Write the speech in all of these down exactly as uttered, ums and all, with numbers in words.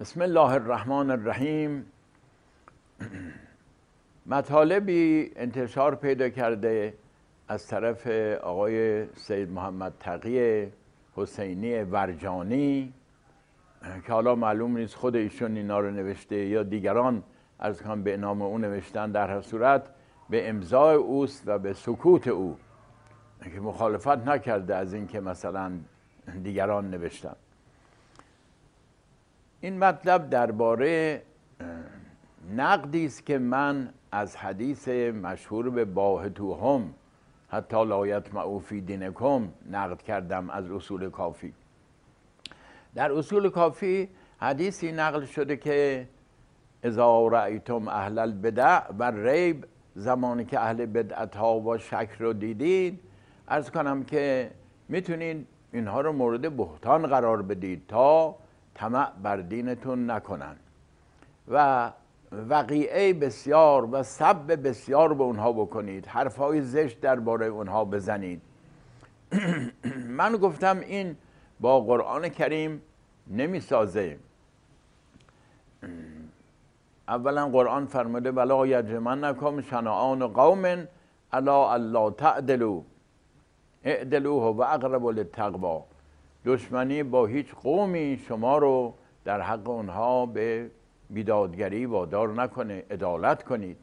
بسم الله الرحمن الرحیم. مطالبی انتشار پیدا کرده از طرف آقای سید محمد تقی حسینی ورجانی که حالا معلوم نیست خود ایشون اینا رو نوشته یا دیگران از هم به نام او نوشتن، در هر صورت به امضای اوست و به سکوت او که مخالفت نکرده از اینکه مثلا دیگران نوشتن. این مطلب درباره نقدی است که من از حدیث مشهور به باهتوهم حتی لایت معوفی دینکم نقد کردم از اصول کافی. در اصول کافی حدیثی نقل شده که اذا رأیتم اهل البدع و ریب، زمانی که اهل بدعت ها و شک رو دیدین، عرض کنم که میتونین اینها رو مورد بهتان قرار بدید تا طمع بر دینتون نکنن و وقیعه بسیار و سب بسیار به اونها بکنید، حرفهای زشت درباره اونها بزنید. من گفتم این با قرآن کریم نمیسازه. اولا قرآن فرموده ولا یجرمنکم شنآن قوم علی الا تعدلوا اعدلوا هو اقرب للتقوا. دشمنی با هیچ قومی شما رو در حق اونها به بیدادگری وادار نکنه، عدالت کنید.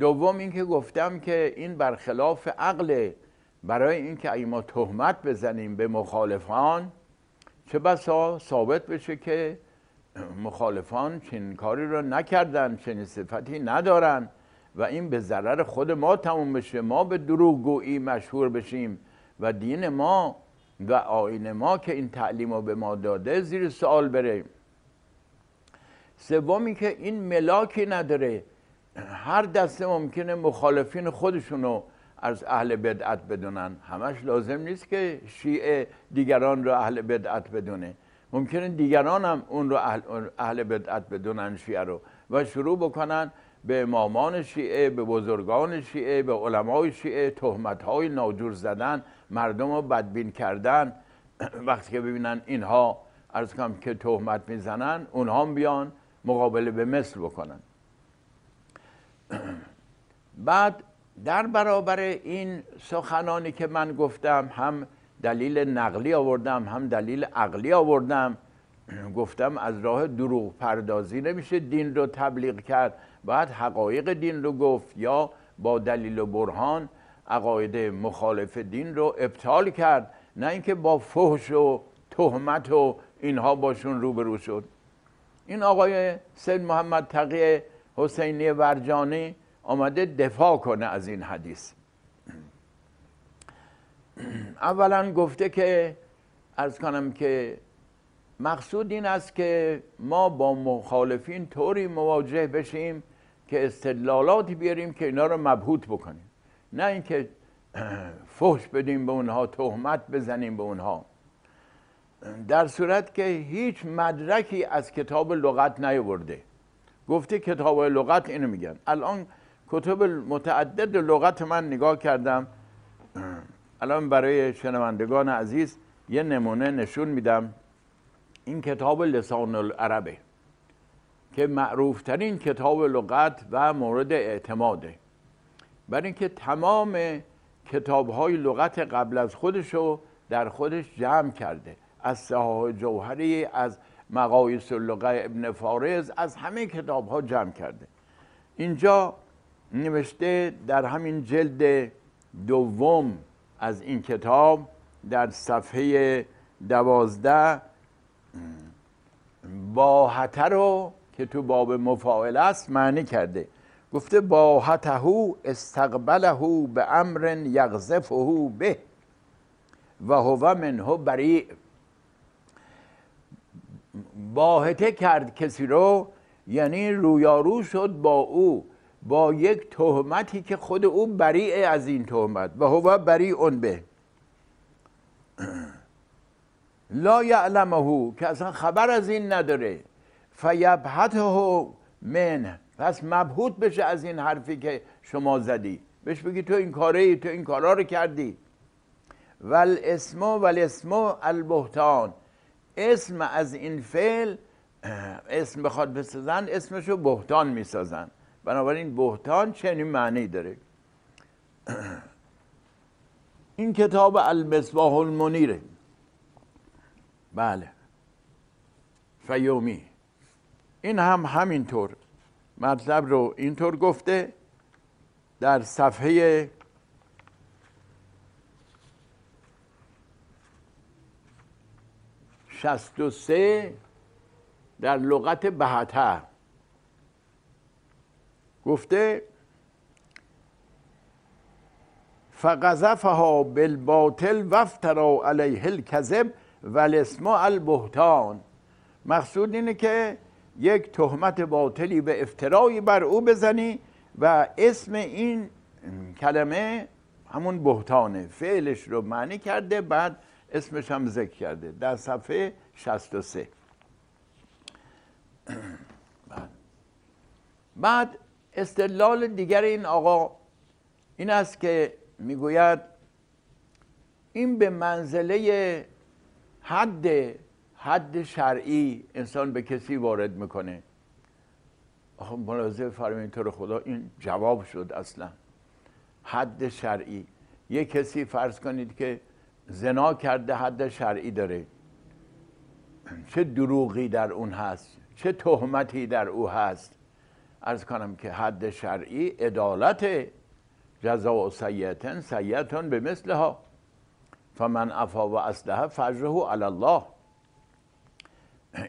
دوم اینکه گفتم که این برخلاف عقل، برای اینکه اگه ما تهمت بزنیم به مخالفان چه بسا ثابت بشه که مخالفان چنین کاری رو نکردن، چنین صفتی ندارن و این به ضرر خود ما تموم بشه، ما به دروغگویی مشهور بشیم و دین ما و آیین ما که این تعلیم رو به ما داده زیر سوال بره. سومی که این ملاکی نداره، هر دسته ممکنه مخالفین خودشونو از اهل بدعت بدونن، همش لازم نیست که شیعه دیگران رو اهل بدعت بدونه، ممکنه دیگران هم اون رو اهل, اهل بدعت بدونن شیعه رو و شروع بکنن به امامان شیعه، به بزرگان شیعه، به علمای شیعه تهمت‌های ناجور زدن، مردم رو بدبین کردن. وقتی که ببینن اینها عرض کنم که تهمت میزنن، اونها هم بیان مقابله به مثل بکنن. بعد در برابر این سخنانی که من گفتم هم دلیل نقلی آوردم هم دلیل عقلی آوردم، گفتم از راه دروغ پردازی نمیشه دین رو تبلیغ کرد، باید حقایق دین رو گفت یا با دلیل و برهان عقاید مخالف دین رو ابطال کرد، نه اینکه با فحش و تهمت و اینها باشون روبرو شد. این آقای سید محمد تقی حسینی ورجانی آمده دفاع کنه از این حدیث. اولا گفته که عرض کنم که مقصود این است که ما با مخالفین طوری مواجه بشیم که استدلالاتی بیاریم که اینا رو مبهوت بکنیم، نه اینکه فحش بدیم به اونها، تهمت بزنیم به اونها، در صورت که هیچ مدرکی از کتاب لغت نیاورده. گفته کتاب لغت اینو میگن. الان کتب متعدد لغت من نگاه کردم، الان برای شنوندگان عزیز یه نمونه نشون میدم. این کتاب لسان العربه که معروفترین کتاب لغت و مورد اعتماده، برای اینکه تمام کتابهای لغت قبل از خودشو در خودش جمع کرده، از صحاح جوهری، از مقایس لغه ابن فارس، از همه کتاب ها جمع کرده. اینجا نوشته در همین جلد دوم از این کتاب در صفحه دوازده باحته رو که تو باب مفاعله است معنی کرده. گفته باحته استقبله به امر یغزفه به و هو منه بریء. باهته کرد کسی رو، یعنی رویارو شد با او با یک تهمتی که خود او بریء از این تهمت و هو بریء به. لا یعلمه، که اصلا خبر از این نداره. فیبحته منه، پس مبهوت بشه از این حرفی که شما زدی، بهش بگی تو این کاره ای، تو این کارا رو کردی. والاسم والاسم البهتان، اسم از این فعل اسم بخواد بسازن اسمشو بهتان میسازن. بنابراین بهتان چنین معنی داره. این کتاب المصباح المنیره. بله، فیّومی. این هم همینطور مطلب رو اینطور گفته در صفحه شصت و سه در لغت بهتر گفته فقذفها بالباطل وافترى علیه الكذب والاسم البهتان. مقصود اینه که یک تهمت باطلی به افترایی بر او بزنی و اسم این کلمه همون بهتانه، فعلش رو معنی کرده بعد اسمش هم ذکر کرده در صفحه شصت و سه. بعد استدلال دیگر این آقا این است که میگوید این به منزله حد حد شرعی انسان به کسی وارد میکنه. آخه ملاحظه فرمایید تو رو خدا این جواب شد اصلا. حد شرعی، یک کسی فرض کنید که زنا کرده حد شرعی داره، چه دروغی در اون هست، چه تهمتی در او هست. عرض کنم که حد شرعی عدالت، جزاء سیئة سیئة بمثلها فمن عفا و اصلح فاجره علی الله.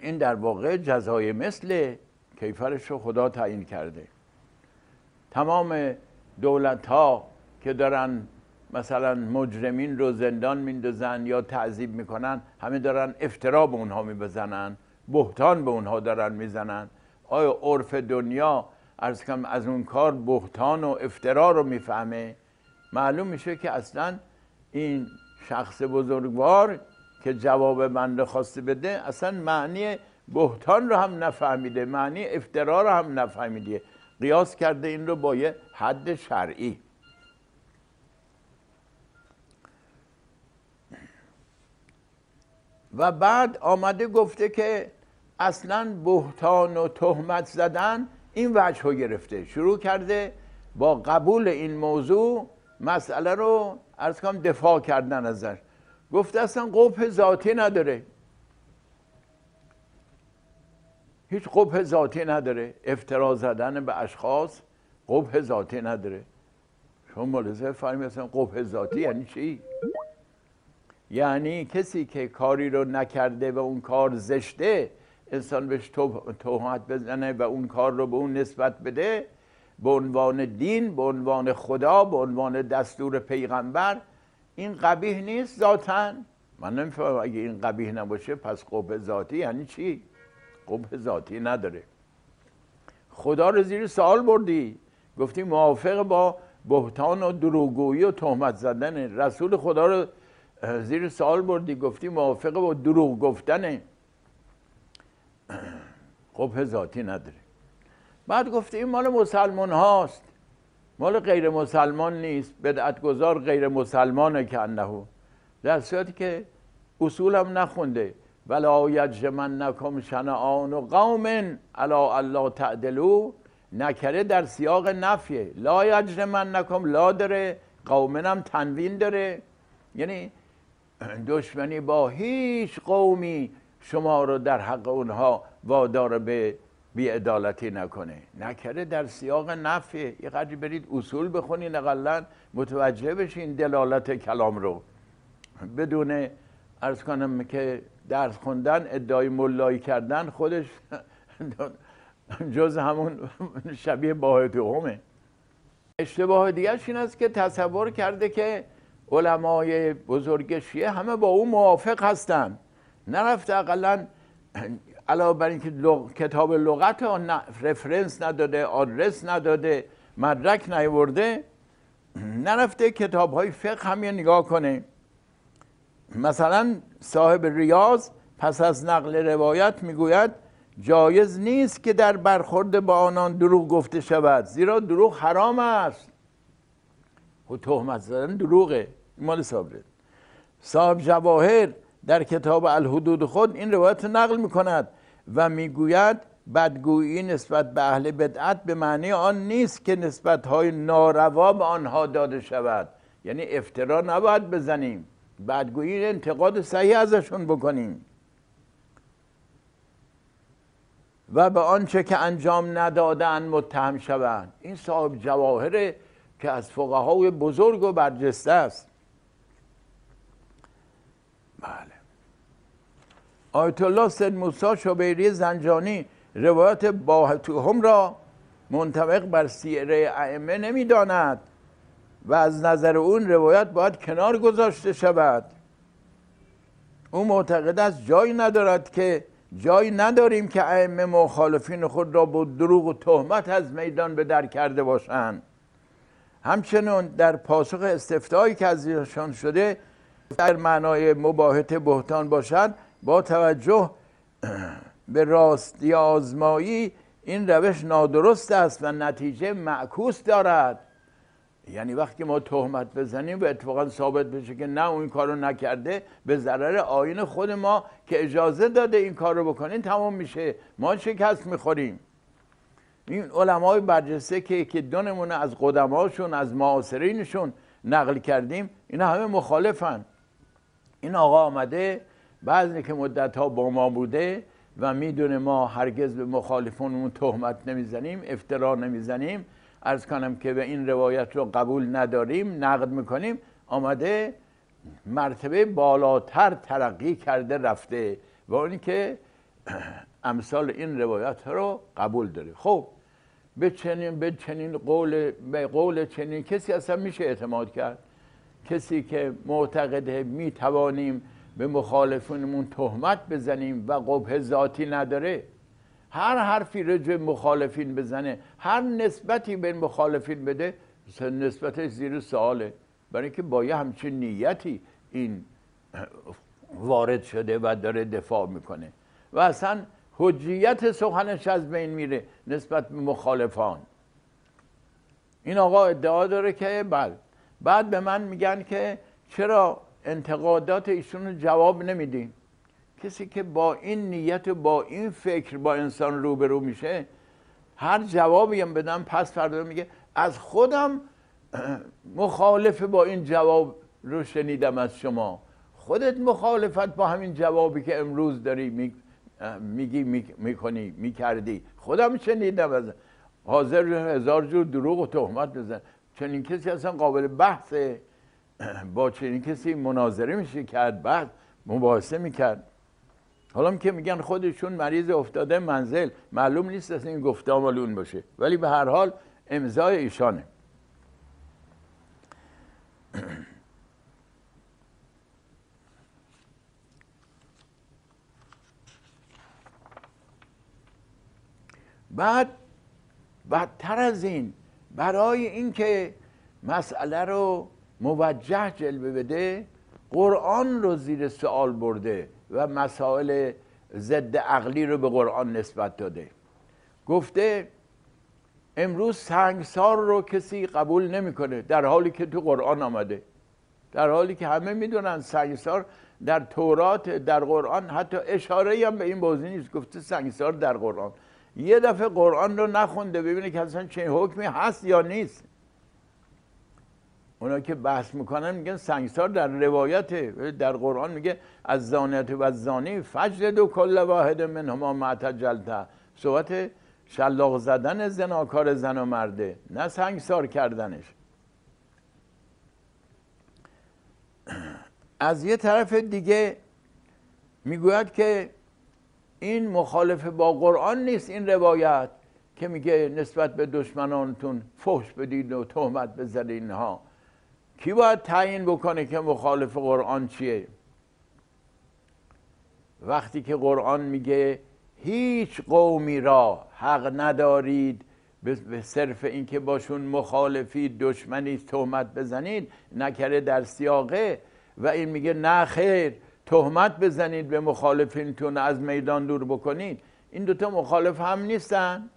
این در واقع جزای مثل کیفرش رو خدا تعیین کرده. تمام دولت ها که دارن مثلا مجرمین رو زندان میندازن یا تعذیب میکنن، همه دارن افترا به اونها میبزنن، بهتان به اونها دارن میزنن. آیا عرف دنیا از کم از اون کار بهتان و افترا رو میفهمه؟ معلوم میشه که اصلا این شخص بزرگوار که جواب من رو خواسته بده اصلا معنی بهتان رو هم نفهمیده، معنی افترا رو هم نفهمیده، قیاس کرده این رو با یه حد شرعی. و بعد آمده گفته که اصلا بهتان و تهمت زدن این وجه رو گرفته، شروع کرده با قبول این موضوع مسئله رو عرض کنم دفاع کردن ازش. گفته اصلا قبح ذاتی نداره، هیچ قبح ذاتی نداره، افترا زدن به اشخاص قبح ذاتی نداره. شما ملاحظه فرمایید اصلا قبح ذاتی یعنی چی؟ یعنی کسی که کاری رو نکرده و اون کار زشته انسان بهش تهمت بزنه و اون کار رو به اون نسبت بده، به عنوان دین، به عنوان خدا، به عنوان دستور پیغمبر، این قبیح نیست ذاتاً؟ من نمیفهمم، اگه این قبیح نباشه پس قبح ذاتی یعنی چی؟ قبح ذاتی نداره. خدا رو زیر سوال بردی، گفتی موافق با بهتان و دروغگویی و تهمت زدن، رسول خدا رو زیر سوال بردی گفتی موافق با دروغ گفتنه، قبح ذاتی نداره. بعد گفتی این مال مسلمان هاست، مال غیر مسلمان نیست، بدعتگذار غیر مسلمانه که انهو، در صورتی که اصول هم نخونده. ولا یجرمنکم شنآن قوم علی الا تعدلوا، نکره در سیاق نفیه، لا یجرمنکم لا داره، قوم هم تنوین داره، یعنی دشمنی با هیچ قومی شما رو در حق اونها وادار به بی‌عدالتی نکنه. نکره در سیاق نفیه، یه قدری برید اصول بخونین اقلا متوجه بشین دلالت کلام رو، بدون عرض کنم که درس خوندن ادعای ملایی کردن خودش جز همون شبیه باهات همه. اشتباه دیگرش این است که تصور کرده که علمای بزرگ شیعه همه با او موافق هستن، نرفته اقلا علاوه بر اینکه لغ... کتاب لغت ها ن... رفرنس نداده، آدرس نداده، مدرک نیورده، نرفته کتاب های فقه هم یه نگاه کنه. مثلا صاحب ریاض پس از نقل روایت میگوید جایز نیست که در برخورد با آنان دروغ گفته شود، زیرا دروغ حرام است. خب تهمت زدن دروغه، مال صابره. صاحب جواهر در کتاب الحدود خود این روایت نقل میکند و میگوید بدگویی نسبت به اهل بدعت به معنی آن نیست که نسبت‌های ناروا به آنها داده شود، یعنی افترا نباید بزنیم، بدگویی انتقاد صحیح ازشون بکنیم و به آنچه که انجام ندادن متهم شوند. این صاحب جواهر که از فقهای بزرگ و برجسته است. بله. آیت الله سل موسوی زنجانی زنجانی روایت باهتوهم را منطبق بر سیره ائمه نمیداند و از نظر اون روایت باید کنار گذاشته شود. او معتقد است جایی ندارد که جایی نداریم که ائمه مخالفین خود را با دروغ و تهمت از میدان به در کرده باشند. همچنین در پاسخ استفتایی که از ایشان شده در معنای مباهت بهتان باشد، با توجه به راستی آزمایی این روش نادرست است و نتیجه معکوس دارد. یعنی وقتی ما تهمت بزنیم و اتفاقا ثابت بشه که نه اون کارو نکرده، به ضرر آیین خود ما که اجازه داده این کارو بکنین تمام میشه، ما شکست میخوریم. این علمای برجسته که که دو نمونه از قدماشون از معاصرینشون نقل کردیم، اینا همه مخالفن. این آقا آمده بعضی که مدت ها با ما بوده و میدونه ما هرگز به مخالفانمون تهمت نمیزنیم، افترا نمیزنیم، عرض کنم که به این روایت رو قبول نداریم، نقد میکنیم، آمده مرتبه بالاتر ترقی کرده رفته و اون که امثال این روایت رو قبول داره. خب به چنین به چنین قول به قول چنین کسی اصلا میشه اعتماد کرد؟ کسی که معتقده میتوانیم به مخالفانمون تهمت بزنیم و قبح ذاتی نداره، هر حرفی رجوع مخالفین بزنه، هر نسبتی به مخالفین بده، نسبتش زیر سؤاله، برای اینکه با یه همچین نیتی این وارد شده و داره دفاع میکنه و اصلا حجیت سخنش از بین میره نسبت به مخالفان. این آقا ادعا داره که بله. بعد به من میگن که چرا انتقادات ایشون رو جواب نمیدیم؟ کسی که با این نیت و با این فکر با انسان روبرو میشه، هر جوابی هم بدم پس فردا میگه از خودم مخالف با این جواب رو شنیدم از شما. خودت مخالفت با همین جوابی که امروز داری میگی میکنی میکردی، خودم شنیدم از حاضر هزار جور دروغ و تهمت بزن. چنین کسی اصلا قابل بحثه؟ با چنین کسی مناظره میشه کرد، بعد مباحثه میکرد. حالا که میگن خودشون مریض افتاده منزل، معلوم نیست اصلا این گفته مالون باشه، ولی به هر حال امضای ایشانه. بعد بدتر از این، برای اینکه مسئله رو موجه جلوه بده، قرآن رو زیر سوال برده و مسائل ضد عقلی رو به قرآن نسبت داده. گفته امروز سنگسار رو کسی قبول نمیکنه، در حالی که تو قرآن آمده، در حالی که همه میدونن سنگسار در تورات، در قرآن حتی اشاره هم به این موضوع نیست. گفته سنگسار در قرآن. یه دفعه قرآن رو نخونده ببینه که اصلا چه حکمی هست یا نیست. اونا که بحث میکنن میگن سنگسار در روایته، در قرآن میگه از زانیت و زانی فجلدوا کل واحد منهما مئة جلده. صحبت شلاق زدن زناکار زن و مرده، نه سنگسار کردنش. از یه طرف دیگه میگوید که این مخالف با قرآن نیست این روایت که میگه نسبت به دشمنانتون فحش بدید و تهمت بزنید. اینها کی باید تعیین بکنه که مخالف قرآن چیه؟ وقتی که قرآن میگه هیچ قومی را حق ندارید به صرف اینکه باشون مخالفی دشمنی تهمت بزنید، نکره در سیاقه، و این میگه نه خیر تهمت بزنید به مخالفینتون از میدان دور بکنید. این دوتا مخالف هم نیستن؟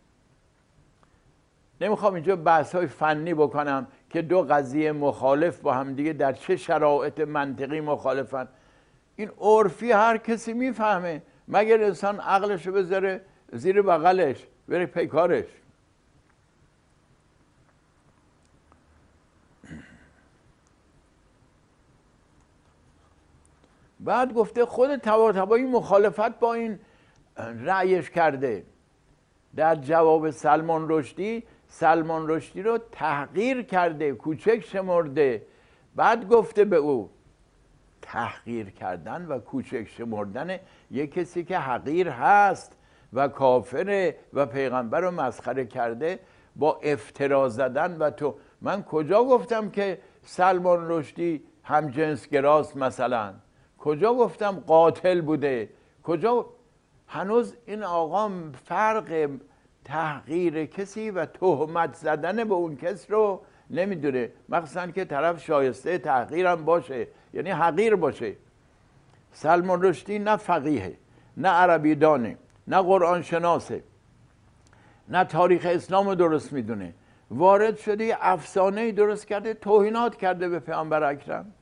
نمیخوام اینجا بحث های فنی بکنم که دو قضیه مخالف با هم دیگه در چه شرایط منطقی مخالفن. این عرفی هر کسی میفهمه، مگر انسان عقلشو بذاره زیر بغلش بره پیکارش. بعد گفته خود طباطبایی مخالفت با این رأیش کرده. در جواب سلمان رشدی، سلمان رشدی رو تحقیر کرده، کوچک شمرده. بعد گفته به او تحقیر کردن و کوچک شمردن یک کسی که حقیر هست و کافره و پیغمبر رو مسخره کرده با افترا زدن. و تو من کجا گفتم که سلمان رشدی همجنسگراست مثلا؟ کجا گفتم قاتل بوده؟ کجا؟ هنوز این آقا فرق تحقیر کسی و تهمت زدن به اون کس رو نمیدونه، مخصوصا که طرف شایسته تحقیرم باشه، یعنی حقیر باشه. سلمان رشدی نه فقیه، نه عربی دانه، نه قرآن شناسه، نه تاریخ اسلام رو درست میدونه. وارد شده افسانه‌ای درست کرده، توهینات کرده به پیامبر اکرم،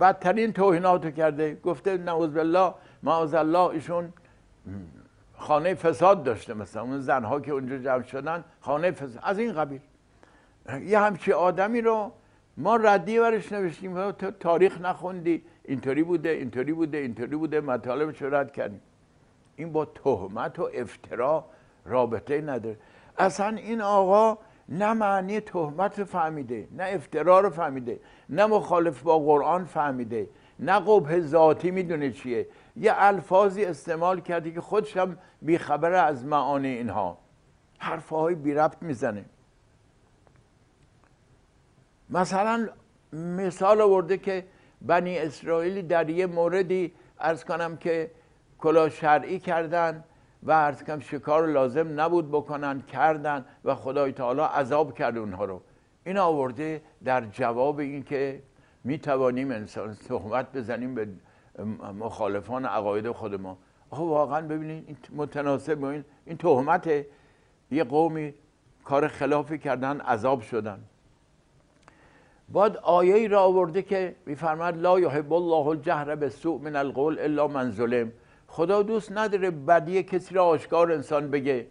بدترین توهیناتو کرده. گفته نعوذ بالله معاذ الله ایشون خانه فساد داشته، مثلا اون زنها که اونجا جمع شدن خانه فساد، از این قبیل. یه همچی آدمی رو ما ردی ورش نوشتیم، تو تاریخ نخوندی، اینطوری بوده اینطوری بوده اینطوری بوده، مطالبش رو رد کردیم. این با تهمت و افترا رابطه نداره. اصلا این آقا نه معنی تهمت رو فهمیده، نه افترا رو فهمیده، نه مخالف با قرآن فهمیده، نه قبح ذاتی میدونه چیه. یه الفاظی استعمال کردی که خودش هم بیخبره از معانی اینها، حرفهای بی ربط میزنه. مثلا مثال آورده که بنی اسرائیل در یه موردی عرض کنم که کلاه شرعی کردن و عرض کنم شکار لازم نبود بکنن، کردن و خدای تعالی عذاب کرد اونها رو. این آورده در جواب این که می توانیم انسان تهمت بزنیم به مخالفان عقاید خود ما. آخه واقعا ببینید این متناسب با این این تهمته؟ یه قومی کار خلافی کردن عذاب شدن. بعد آیه ای را آورده که می‌فرماد لا یحب الله الجهر بالسوء من القول الا من ظلم. خدا دوست نداره بدی کسی را آشکار انسان بگه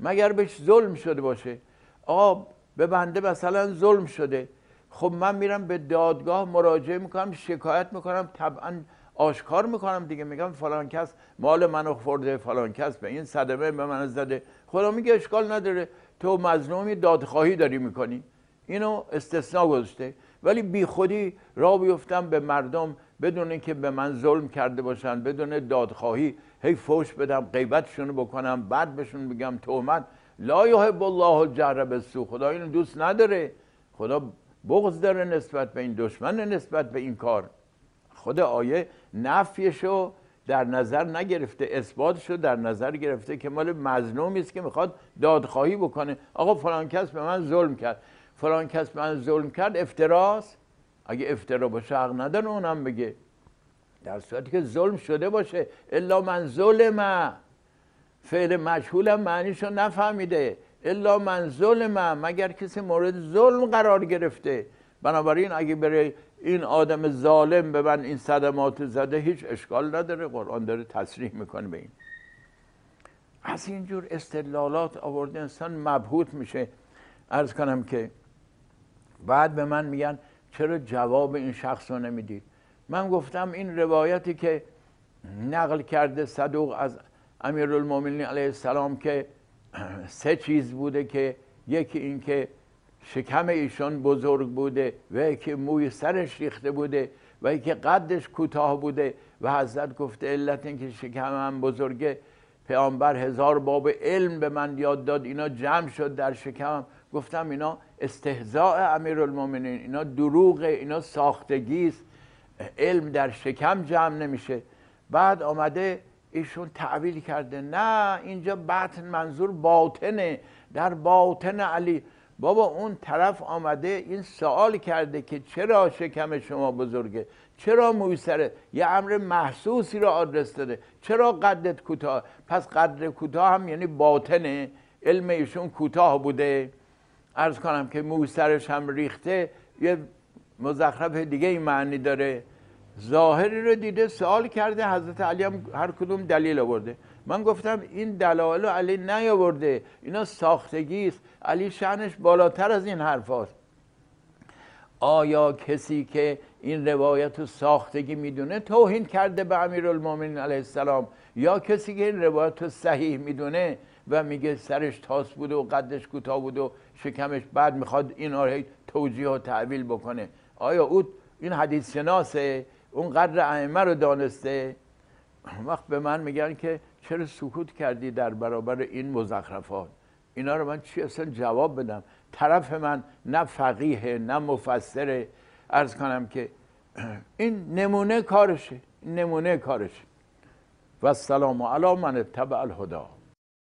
مگر بهش ظلم شده باشه. آقا به بنده مثلا ظلم شده، خب من میرم به دادگاه مراجعه میکنم، شکایت میکنم، طبعا آشکار میکنم دیگه، میگم فلان کس مال منو خورده، فلان کس به این صدمه به من زده. خدا میگه اشکال نداره، تو مظلومی دادخواهی داری میکنی. اینو استثناء گذاشته، ولی بی خودی را بیفتم به مردم بدون اینکه به من ظلم کرده باشن، بدون دادخواهی هی فوش بدم، غیبتشون بکنم، بعد بهشون بگم تهمت. لا یحب الله الجهر بالسوء. خدا اینو دوست نداره، خدا بغض داره نسبت به این، دشمن نسبت به این کار. خود آیه نفیشو در نظر نگرفته، اثباتشو در نظر گرفته که مال مظلومی است که میخواد دادخواهی بکنه. آقا فلان کس به من ظلم کرد، فلان کس به من ظلم کرد، افتراست. اگه افترا باشه حق نداره اونم بگه، در صورتی که ظلم شده باشه. الا من ظلمه، فعل مجهولم معنیشو نفهمیده. الا من ظلمه، مگر کسی مورد ظلم قرار گرفته. بنابراین اگه بره این آدم ظالم به من این صدمات زده، هیچ اشکال نداره، قرآن داره تصریح میکنه به این. از اینجور استدلالات آورده انسان مبهوت میشه. عرض کنم که بعد به من میگن چرا جواب این شخص رو نمیدید؟ من گفتم این روایتی که نقل کرده صدوق از امیرالمومنین علیه السلام که سه چیز بوده، که یکی این که شکم ایشون بزرگ بوده، و یکی موی سرش ریخته بوده، و یکی قدش کوتاه بوده. و حضرت گفته علت این که شکمم بزرگه، پیامبر هزار باب علم به من یاد داد، اینا جمع شد در شکمم. گفتم اینا استهزاء امیرالمومنین، اینا دروغه، اینا ساختگیست، علم در شکم جمع نمیشه. بعد آمده ایشون تعویل کرده نه اینجا باطن منظور باطنه، در باطن علی. بابا اون طرف آمده این سوال کرده که چرا شکم شما بزرگه، چرا موی سرت، یه امر محسوسی رو آدرس داده، چرا قدت کوتاه؟ پس قد کوتاه هم یعنی باطنه، علم ایشون کوتاه بوده. عرض کنم که موی سرش هم ریخته، یه مزخرف دیگه این معنی داره. ظاهری رو دیده سوال کرده، حضرت علی هم هر کدوم دلیل آورده. من گفتم این دلایل علی نیاورده، اینا ساختگی است، علی شأنش بالاتر از این حرفاست. آیا کسی که این روایت رو ساختگی میدونه توهین کرده به امیرالمومنین علیه السلام، یا کسی که این روایت رو صحیح میدونه و میگه سرش تاس بود و قدش کوتاه بود و شکمش بعد میخواد این آیه توجیه و تعویل بکنه، آیا او این حدیث شناسه؟ اون قدر ائمه رو دانسته؟ وقت به من میگن که چرا سکوت کردی در برابر این مزخرفات؟ اینا رو من چی اصلا جواب بدم؟ طرف من نه فقیه نه مفسره. عرض کنم که این نمونه کارشه، نمونه کارشه. و السلام علی من اتبع الهدی.